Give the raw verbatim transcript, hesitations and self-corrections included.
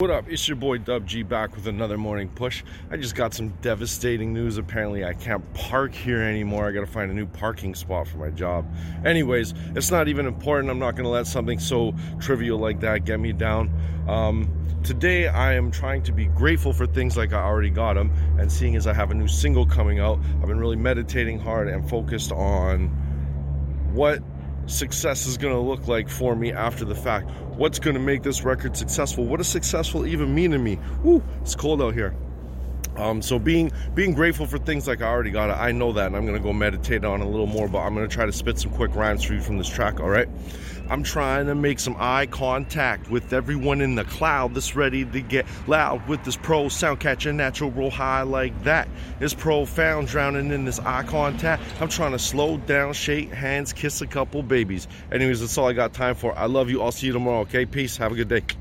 What up? It's your boy Dub G back with another morning push. I just got some devastating news. Apparently I can't park here anymore. I gotta find a new parking spot for my job. Anyways, it's not even important. I'm not gonna let something so trivial like that get me down. Um, today I am trying to be grateful for things like I already got them, and seeing as I have a new single coming out, I've been really meditating hard and focused on what success is going to look like for me after the fact. What's going to make this record successful? What does successful even mean to me? Woo, it's cold out here. Um, so being being grateful for things like I already got it, I know that, and I'm going to go meditate on it a little more, but I'm going to try to spit some quick rhymes for you from this track, all right? I'm trying to make some eye contact with everyone in the cloud that's ready to get loud with this pro sound, catch a natural high like that. It's profound, drowning in this eye contact. I'm trying to slow down, shake hands, kiss a couple babies. Anyways, that's all I got time for. I love you. I'll see you tomorrow, okay? Peace. Have a good day.